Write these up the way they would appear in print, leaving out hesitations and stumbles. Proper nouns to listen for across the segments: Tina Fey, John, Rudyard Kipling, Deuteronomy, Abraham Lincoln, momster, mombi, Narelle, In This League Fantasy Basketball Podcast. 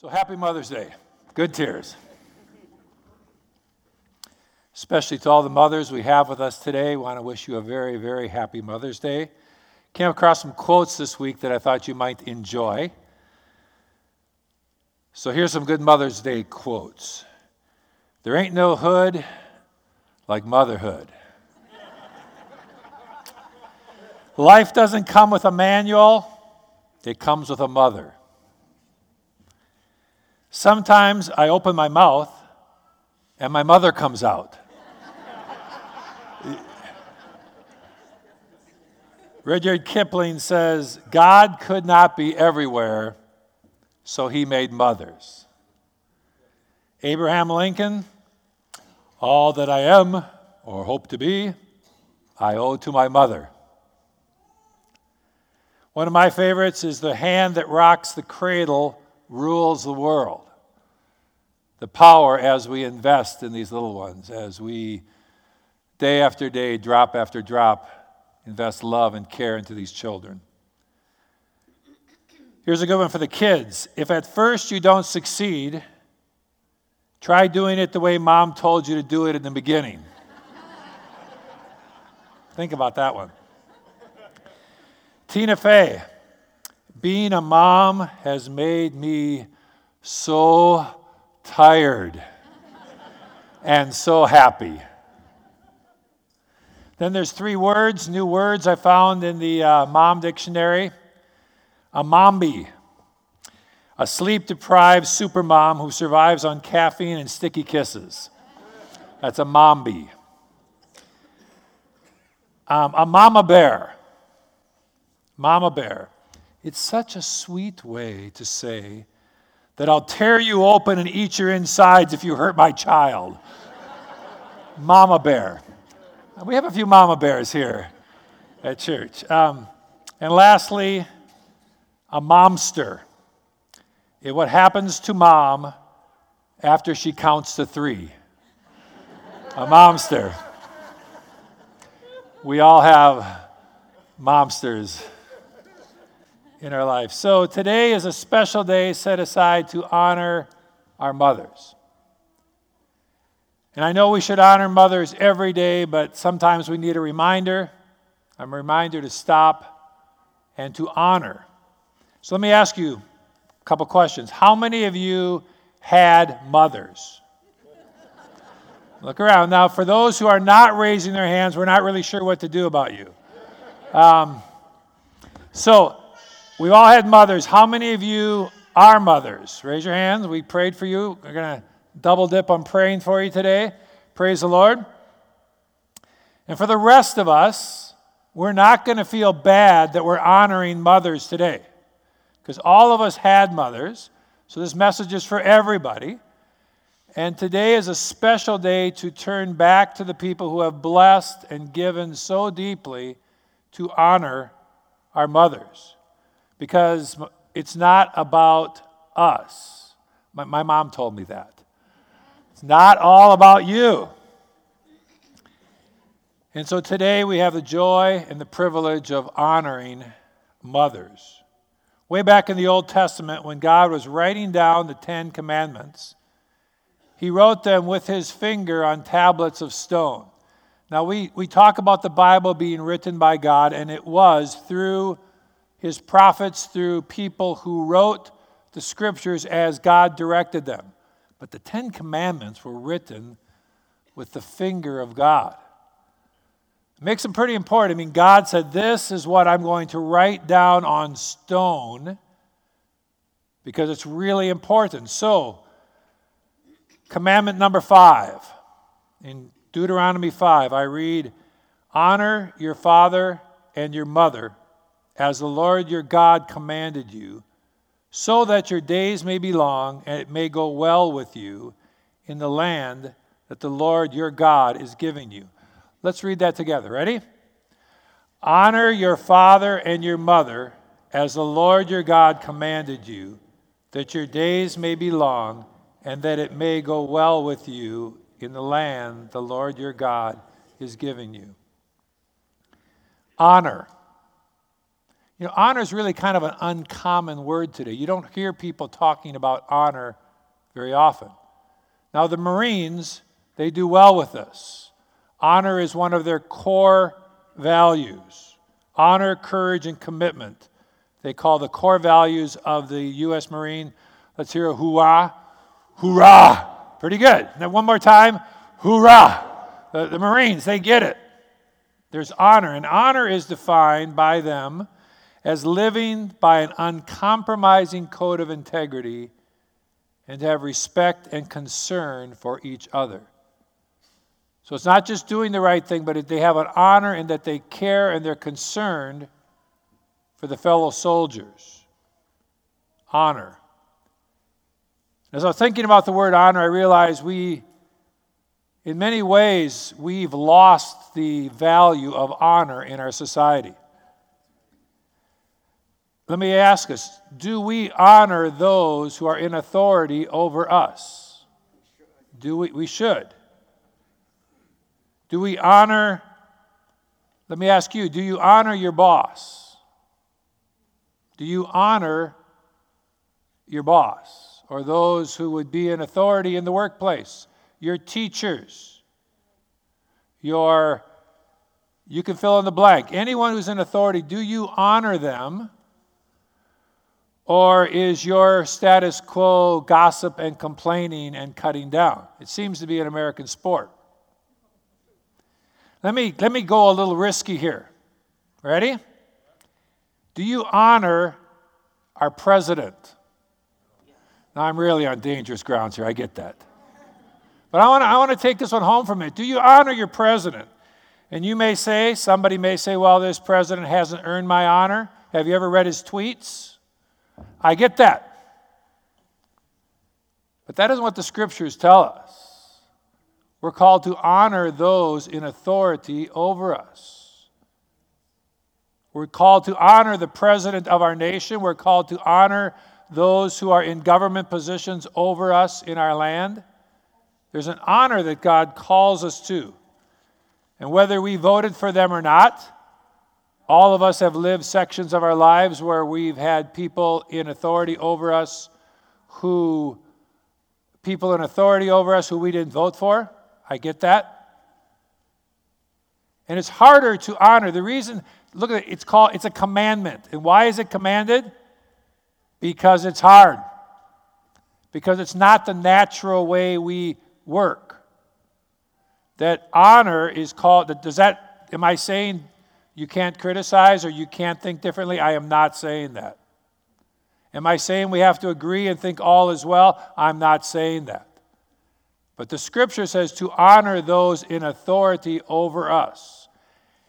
So happy Mother's Day. Good tears. Especially to all the mothers we have with us today, I want to wish you a very, very happy Mother's Day. Came across some quotes this week that I thought you might enjoy. So here's some good Mother's Day quotes. There ain't no hood like motherhood. Life doesn't come with a manual, it comes with a mother. Sometimes I open my mouth and my mother comes out. Rudyard Kipling says, God could not be everywhere, so he made mothers. Abraham Lincoln, all that I am or hope to be, I owe to my mother. One of my favorites is the hand that rocks the cradle rules the world. The power as we invest in these little ones, as we day after day, drop after drop, invest love and care into these children. Here's a good one for the kids. If at first you don't succeed, try doing it the way Mom told you to do it in the beginning. Think about that one. Tina Fey, being a mom has made me so tired and so happy. Then there's three words, new words I found in the mom dictionary. A mombi, a sleep-deprived supermom who survives on caffeine and sticky kisses. That's a mombi. A mama bear. Mama bear. It's such a sweet way to say that I'll tear you open and eat your insides if you hurt my child. Mama bear. We have a few mama bears here at church. And lastly, a momster. It what happens to mom after she counts to three. A momster. We all have momsters in our life. So today is a special day set aside to honor our mothers. And I know we should honor mothers every day, but sometimes we need a reminder to stop and to honor. So let me ask you a couple questions. How many of you had mothers? Look around. Now, for those who are not raising their hands, we're not really sure what to do about you. So we've all had mothers. How many of you are mothers? Raise your hands. We prayed for you. We're going to double dip on praying for you today. Praise the Lord. And for the rest of us, we're not going to feel bad that we're honoring mothers today, because all of us had mothers. So this message is for everybody. And today is a special day to turn back to the people who have blessed and given so deeply to honor our mothers. Because it's not about us. My mom told me that. It's not all about you. And so today we have the joy and the privilege of honoring mothers. Way back in the Old Testament, when God was writing down the Ten Commandments, he wrote them with his finger on tablets of stone. Now we talk about the Bible being written by God, and it was through his prophets, through people who wrote the scriptures as God directed them. But the Ten Commandments were written with the finger of God. It makes them pretty important. I mean, God said, this is what I'm going to write down on stone because it's really important. So, commandment number 5. In Deuteronomy 5, I read, honor your father and your mother as the Lord your God commanded you, so that your days may be long and it may go well with you in the land that the Lord your God is giving you. Let's read that together. Ready? Honor your father and your mother as the Lord your God commanded you, that your days may be long and that it may go well with you in the land the Lord your God is giving you. Honor. You know, honor is really kind of an uncommon word today. You don't hear people talking about honor very often. Now, the Marines, they do well with this. Honor is one of their core values. Honor, courage, and commitment. They call the core values of the U.S. Marine. Let's hear a hoorah. Hoorah. Pretty good. Now, one more time. Hoorah. The Marines, they get it. There's honor, and honor is defined by them as living by an uncompromising code of integrity and to have respect and concern for each other. So it's not just doing the right thing, but they have an honor in that they care and they're concerned for the fellow soldiers. Honor. As I was thinking about the word honor, I realized in many ways, we've lost the value of honor in our society. Let me ask us, do we honor those who are in authority over us? We should. Do we honor, let me ask you, do you honor your boss? Do you honor your boss or those who would be in authority in the workplace? Your teachers, you can fill in the blank. Anyone who's in authority, do you honor them? Or is your status quo gossip and complaining and cutting down? It seems to be an American sport. Let me go a little risky here. Ready? Do you honor our president? Now I'm really on dangerous grounds here, I get that. But I want to take this one home for a minute. Do you honor your president? And somebody may say, well, this president hasn't earned my honor. Have you ever read his tweets? I get that. But that isn't what the scriptures tell us. We're called to honor those in authority over us. We're called to honor the president of our nation. We're called to honor those who are in government positions over us in our land. There's an honor that God calls us to. And whether we voted for them or not, all of us have lived sections of our lives where we've had people in authority over us who we didn't vote for. I get that. And it's harder to honor. The reason, look at it, it's a commandment. And why is it commanded? Because it's hard. Because it's not the natural way we work. That honor is called, am I saying you can't criticize or you can't think differently? I am not saying that. Am I saying we have to agree and think all is well? I'm not saying that. But the scripture says to honor those in authority over us.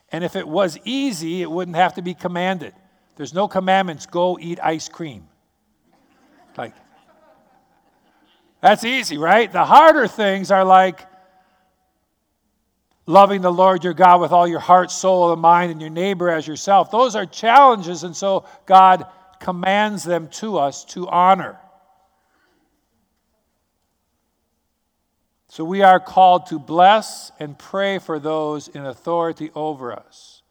And if it was easy, it wouldn't have to be commanded. There's no commandments, go eat ice cream. Like, that's easy, right? The harder things are like loving the Lord your God with all your heart, soul, and mind, and your neighbor as yourself. Those are challenges, and so God commands them to us to honor. So we are called to bless and pray for those in authority over us.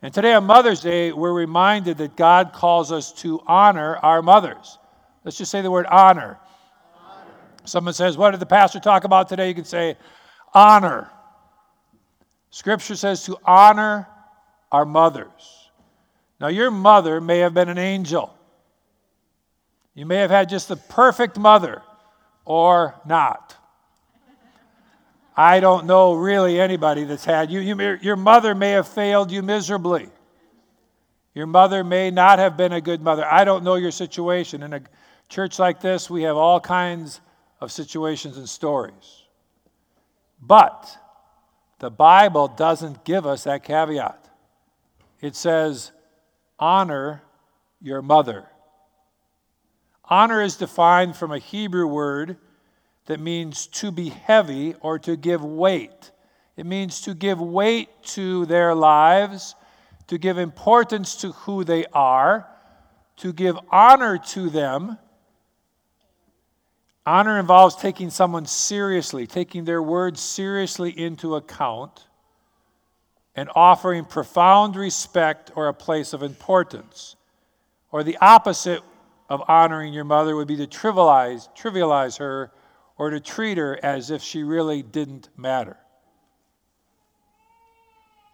And today on Mother's Day, we're reminded that God calls us to honor our mothers. Let's just say the word honor. Honor. Someone says, what did the pastor talk about today? You can say, honor. Scripture says to honor our mothers. Now, your mother may have been an angel. You may have had just the perfect mother or not. I don't know really anybody that's had you. Your mother may have failed you miserably. Your mother may not have been a good mother. I don't know your situation. In a church like this, we have all kinds of situations and stories. But the Bible doesn't give us that caveat. It says, honor your mother. Honor is defined from a Hebrew word that means to be heavy or to give weight. It means to give weight to their lives, to give importance to who they are, to give honor to them. Honor involves taking someone seriously, taking their words seriously into account, and offering profound respect or a place of importance. Or the opposite of honoring your mother would be to trivialize her or to treat her as if she really didn't matter.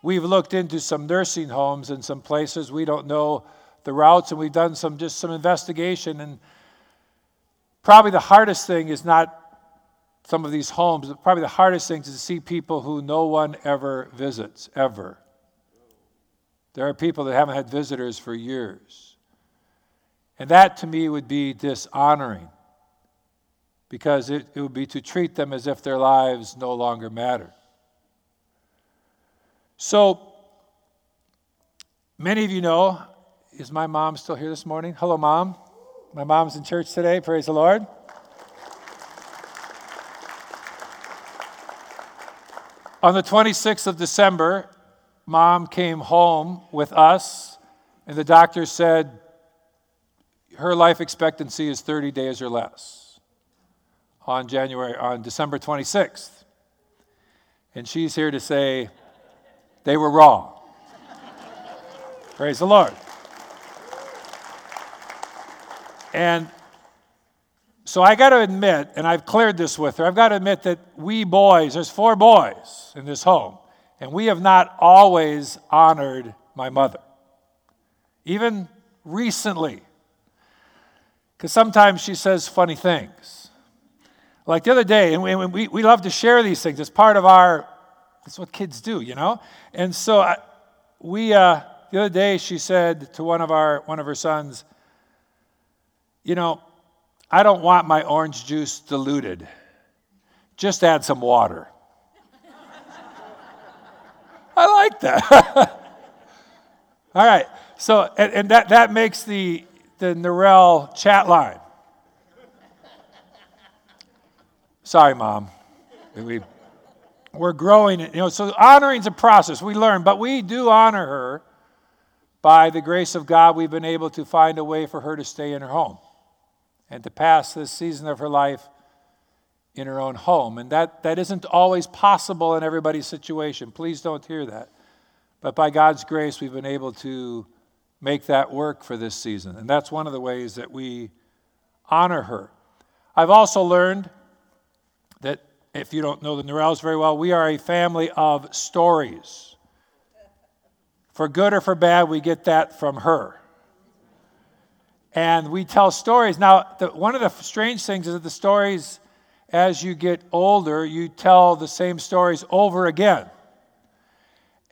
We've looked into some nursing homes and some places. We don't know the routes, and we've done some investigation. And probably the hardest thing is not some of these homes, but probably the hardest thing is to see people who no one ever visits, ever. There are people that haven't had visitors for years. And that, to me, would be dishonoring, because it would be to treat them as if their lives no longer matter. So, many of you know, is my mom still here this morning? Hello, Mom. My mom's in church today. Praise the Lord. On the 26th of December, Mom came home with us, and the doctor said her life expectancy is 30 days or less on December 26th. And she's here to say they were wrong. Praise the Lord. And so I got to admit, and I've cleared this with her, I've got to admit that we boys, there's 4 boys in this home, and we have not always honored my mother, even recently, because sometimes she says funny things. Like the other day, and we love to share these things. It's part of it's what kids do, you know? And so the other day she said to one of her sons, you know, I don't want my orange juice diluted. Just add some water. I like that. All right. So, and that makes the Narelle chat line. Sorry, Mom. We're growing it. You know, so honoring's a process. We learn, but we do honor her. By the grace of God, we've been able to find a way for her to stay in her home and to pass this season of her life in her own home. And that isn't always possible in everybody's situation. Please don't hear that. But by God's grace, we've been able to make that work for this season. And that's one of the ways that we honor her. I've also learned that, if you don't know the Narelles very well, we are a family of stories. For good or for bad, we get that from her. And we tell stories. Now, one of the strange things is that the stories, as you get older, you tell the same stories over again.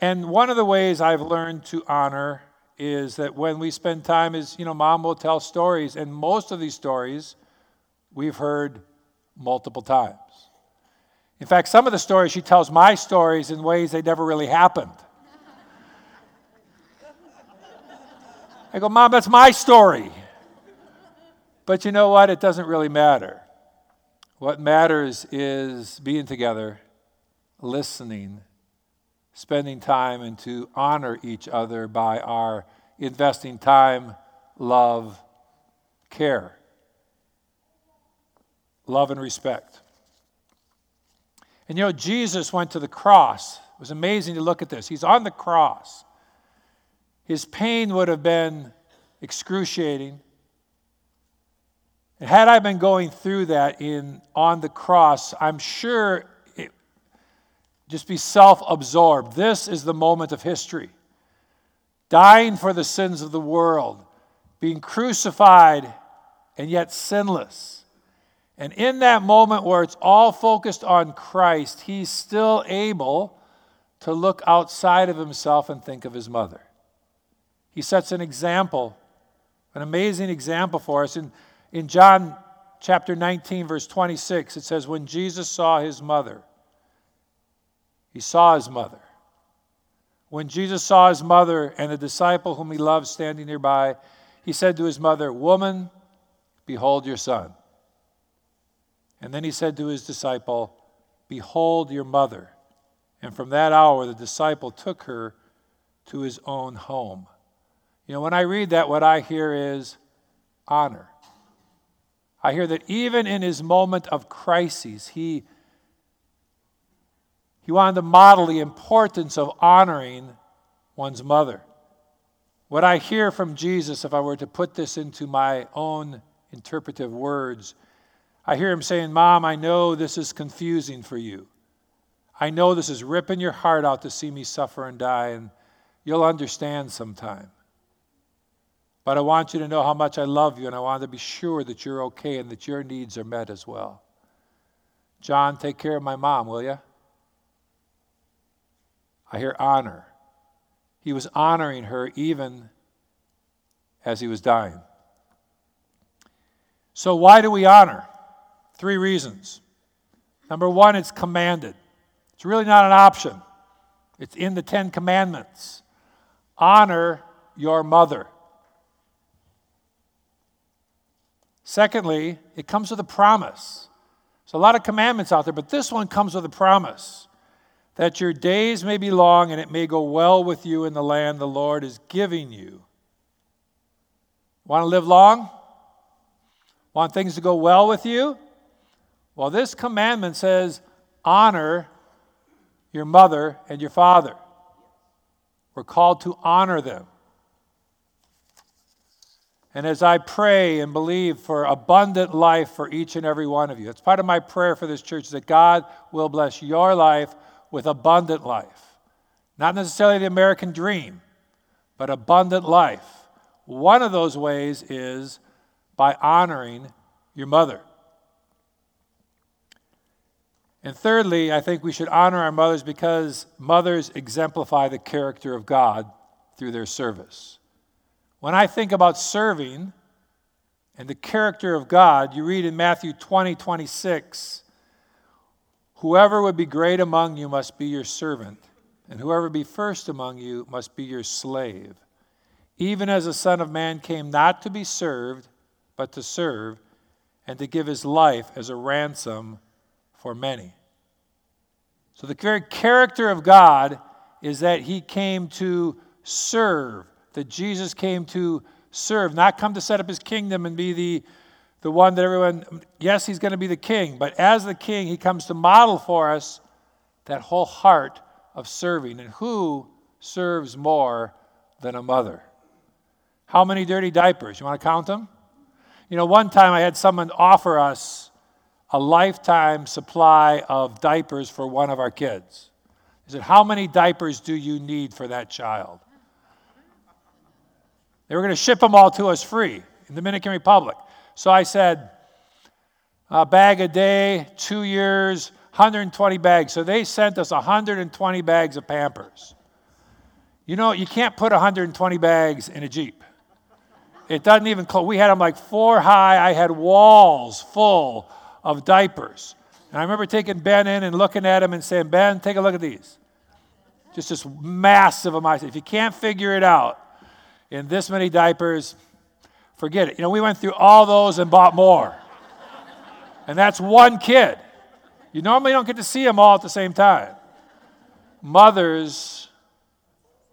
And one of the ways I've learned to honor is that when we spend time is, you know, Mom will tell stories, and most of these stories we've heard multiple times. In fact, some of the stories, she tells my stories in ways they never really happened. I go, Mom, that's my story. But you know what? It doesn't really matter. What matters is being together, listening, spending time, and to honor each other by our investing time, love, care, love and respect. And you know, Jesus went to the cross. It was amazing to look at this. He's on the cross. His pain would have been excruciating. And had I been going through that on the cross, I'm sure it just be self-absorbed. This is the moment of history. Dying for the sins of the world, being crucified and yet sinless. And in that moment where it's all focused on Christ, he's still able to look outside of himself and think of his mother. He sets an example, an amazing example for us. In John chapter 19, verse 26, it says, when Jesus saw his mother, he saw his mother. When Jesus saw his mother and the disciple whom he loved standing nearby, he said to his mother, woman, behold your son. And then he said to his disciple, behold your mother. And from that hour, the disciple took her to his own home. You know, when I read that, what I hear is honor. I hear that even in his moment of crises, he He wanted to model the importance of honoring one's mother. What I hear from Jesus, if I were to put this into my own interpretive words, I hear him saying, Mom, I know this is confusing for you. I know this is ripping your heart out to see me suffer and die, and you'll understand sometime. But I want you to know how much I love you, and I want to be sure that you're okay and that your needs are met as well. John, take care of my mom, will you? I hear honor. He was honoring her even as he was dying. So why do we honor? 3 reasons. Number 1, it's commanded. It's really not an option. It's in the 10 Commandments. Honor your mother. Secondly, it comes with a promise. There's a lot of commandments out there, but this one comes with a promise that your days may be long and it may go well with you in the land the Lord is giving you. Want to live long? Want things to go well with you? Well, this commandment says, honor your mother and your father. We're called to honor them. And as I pray and believe for abundant life for each and every one of you, it's part of my prayer for this church that God will bless your life with abundant life. Not necessarily the American dream, but abundant life. One of those ways is by honoring your mother. And thirdly, I think we should honor our mothers because mothers exemplify the character of God through their service. When I think about serving and the character of God, you read in Matthew 20:26, whoever would be great among you must be your servant, and whoever be first among you must be your slave, even as the Son of Man came not to be served, but to serve and to give his life as a ransom for many. So the very character of God is that he came to serve, that Jesus came to serve, not come to set up his kingdom and be the one that everyone, yes, he's going to be the king, but as the king, he comes to model for us that whole heart of serving. And who serves more than a mother? How many dirty diapers? You want to count them? You know, one time I had someone offer us a lifetime supply of diapers for one of our kids. I said, how many diapers do you need for that child? They were going to ship them all to us free in the Dominican Republic. So I said, a bag a day, 2 years, 120 bags. So they sent us 120 bags of Pampers. You know, you can't put 120 bags in a Jeep. It doesn't even close. We had them like 4 high. I had walls full of diapers. And I remember taking Ben in and looking at him and saying, Ben, take a look at these. Just this massive amount. If you can't figure it out in this many diapers, forget it. You know, we went through all those and bought more. And that's one kid. You normally don't get to see them all at the same time. Mothers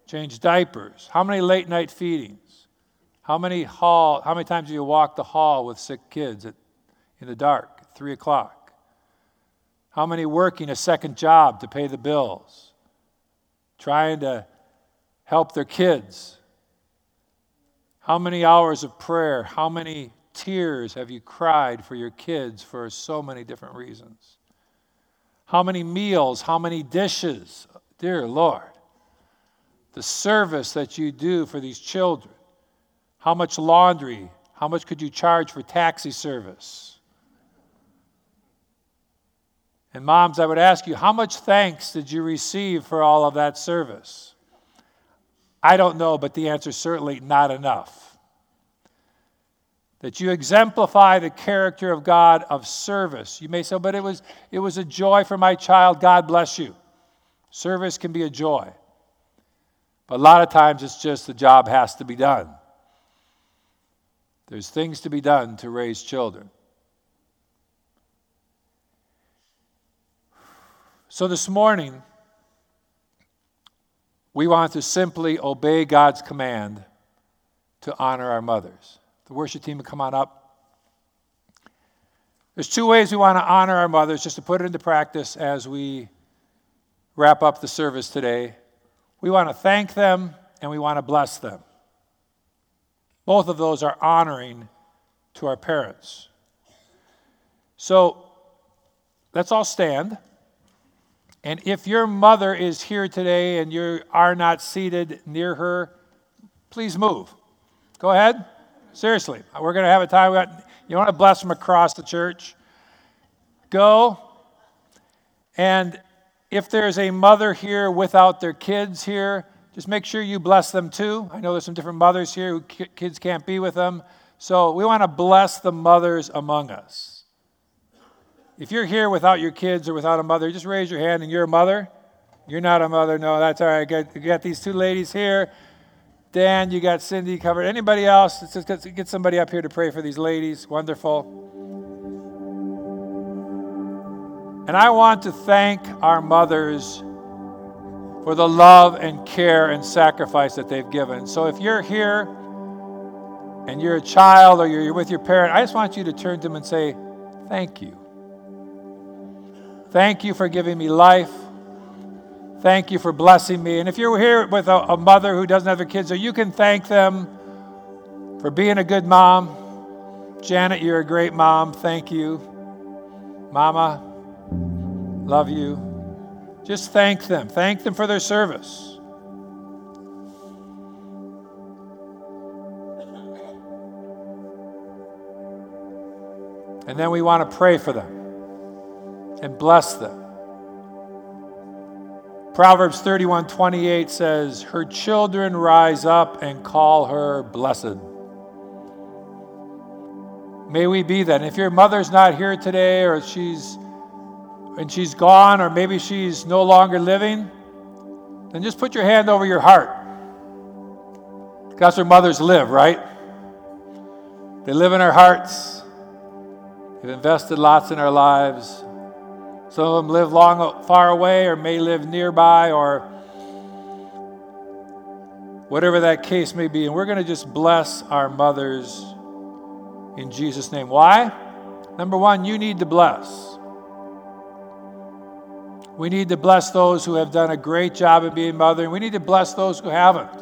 change diapers. How many late night feedings? How many times do you walk the hall with sick kids in the dark at 3 o'clock? How many working a second job to pay the bills, trying to help their kids? How many hours of prayer? How many tears have you cried for your kids for so many different reasons? How many meals? How many dishes? Dear Lord, the service that you do for these children. How much laundry? How much could you charge for taxi service? And moms, I would ask you, how much thanks did you receive for all of that service? I don't know, but the answer is certainly not enough. That you exemplify the character of God of service. You may say, but it was a joy for my child. God bless you. Service can be a joy. But a lot of times it's just the job has to be done. There's things to be done to raise children. So this morning, we want to simply obey God's command to honor our mothers. The worship team will come on up. There's 2 ways we want to honor our mothers, just to put it into practice as we wrap up the service today, we want to thank them and we want to bless them. Both of those are honoring to our parents. So let's all stand. And if your mother is here today and you are not seated near her, please move. Go ahead. Seriously, we're going to have a time. You want to bless them across the church? Go. And if there's a mother here without their kids here, just make sure you bless them too. I know there's some different mothers here who kids can't be with them. So we want to bless the mothers among us. If you're here without your kids or without a mother, just raise your hand and you're a mother. You're not a mother. No, that's all right. You got these two ladies here. Dan, you got Cindy covered. Anybody else? Let's just get somebody up here to pray for these ladies. Wonderful. And I want to thank our mothers for the love and care and sacrifice that they've given. So if you're here and you're a child or you're with your parent, I just want you to turn to them and say, thank you. Thank you for giving me life. Thank you for blessing me. And if you're here with a mother who doesn't have their kids, so you can thank them for being a good mom. Janet, you're a great mom. Thank you. Mama. Love you. Just thank them. Thank them for their service. And then we want to pray for them and bless them. Proverbs 31:28 says, her children rise up and call her blessed. May we be that. And if your mother's not here today or she's gone, or maybe she's no longer living, then just put your hand over your heart. That's where mothers live, right? They live in our hearts. They've invested lots in our lives. Some of them live long, far away, or may live nearby, or whatever that case may be. And we're going to just bless our mothers in Jesus' name. Why? Number one, you need to bless. We need to bless those who have done a great job of being mother, and we need to bless those who haven't.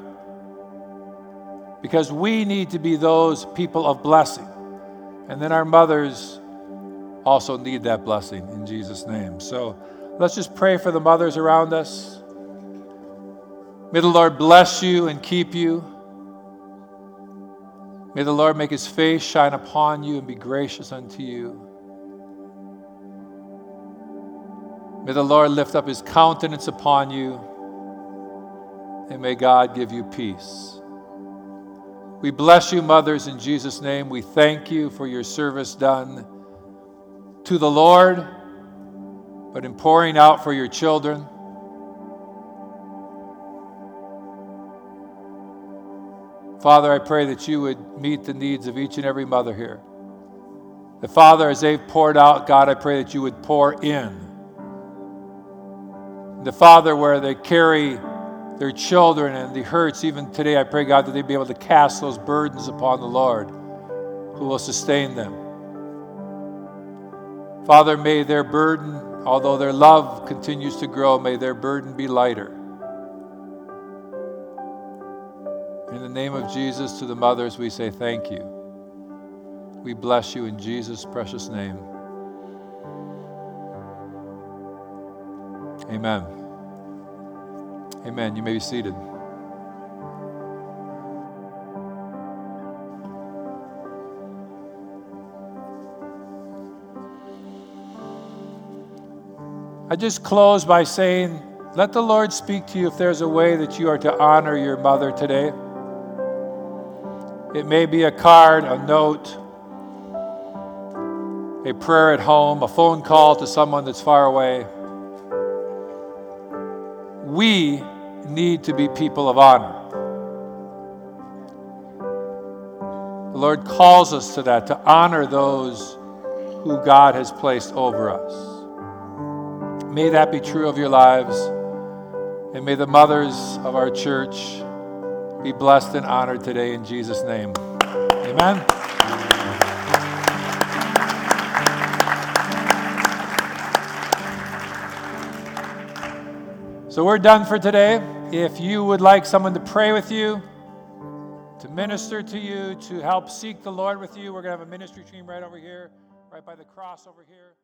Because we need to be those people of blessing. And then our mothers also need that blessing in Jesus' name. So let's just pray for the mothers around us. May the Lord bless you and keep you. May the Lord make his face shine upon you and be gracious unto you. May the Lord lift up his countenance upon you, and may God give you peace. We bless you, mothers, in Jesus' name. We thank you for your service done to the Lord, but in pouring out for your children. Father, I pray that you would meet the needs of each and every mother here. The Father, as they've poured out, God, I pray that you would pour in. The Father, where they carry their children and the hurts, even today, I pray, God, that they be able to cast those burdens upon the Lord, who will sustain them. Father, may their burden, although their love continues to grow, may their burden be lighter. In the name of Jesus, to the mothers, we say thank you. We bless you in Jesus' precious name. Amen. Amen. You may be seated. I just close by saying, let the Lord speak to you if there's a way that you are to honor your mother today. It may be a card, a note, a prayer at home, a phone call to someone that's far away. We need to be people of honor. The Lord calls us to that, to honor those who God has placed over us. May that be true of your lives, and may the mothers of our church be blessed and honored today in Jesus' name. Amen. So we're done for today. If you would like someone to pray with you, to minister to you, to help seek the Lord with you, we're going to have a ministry team right over here, right by the cross over here.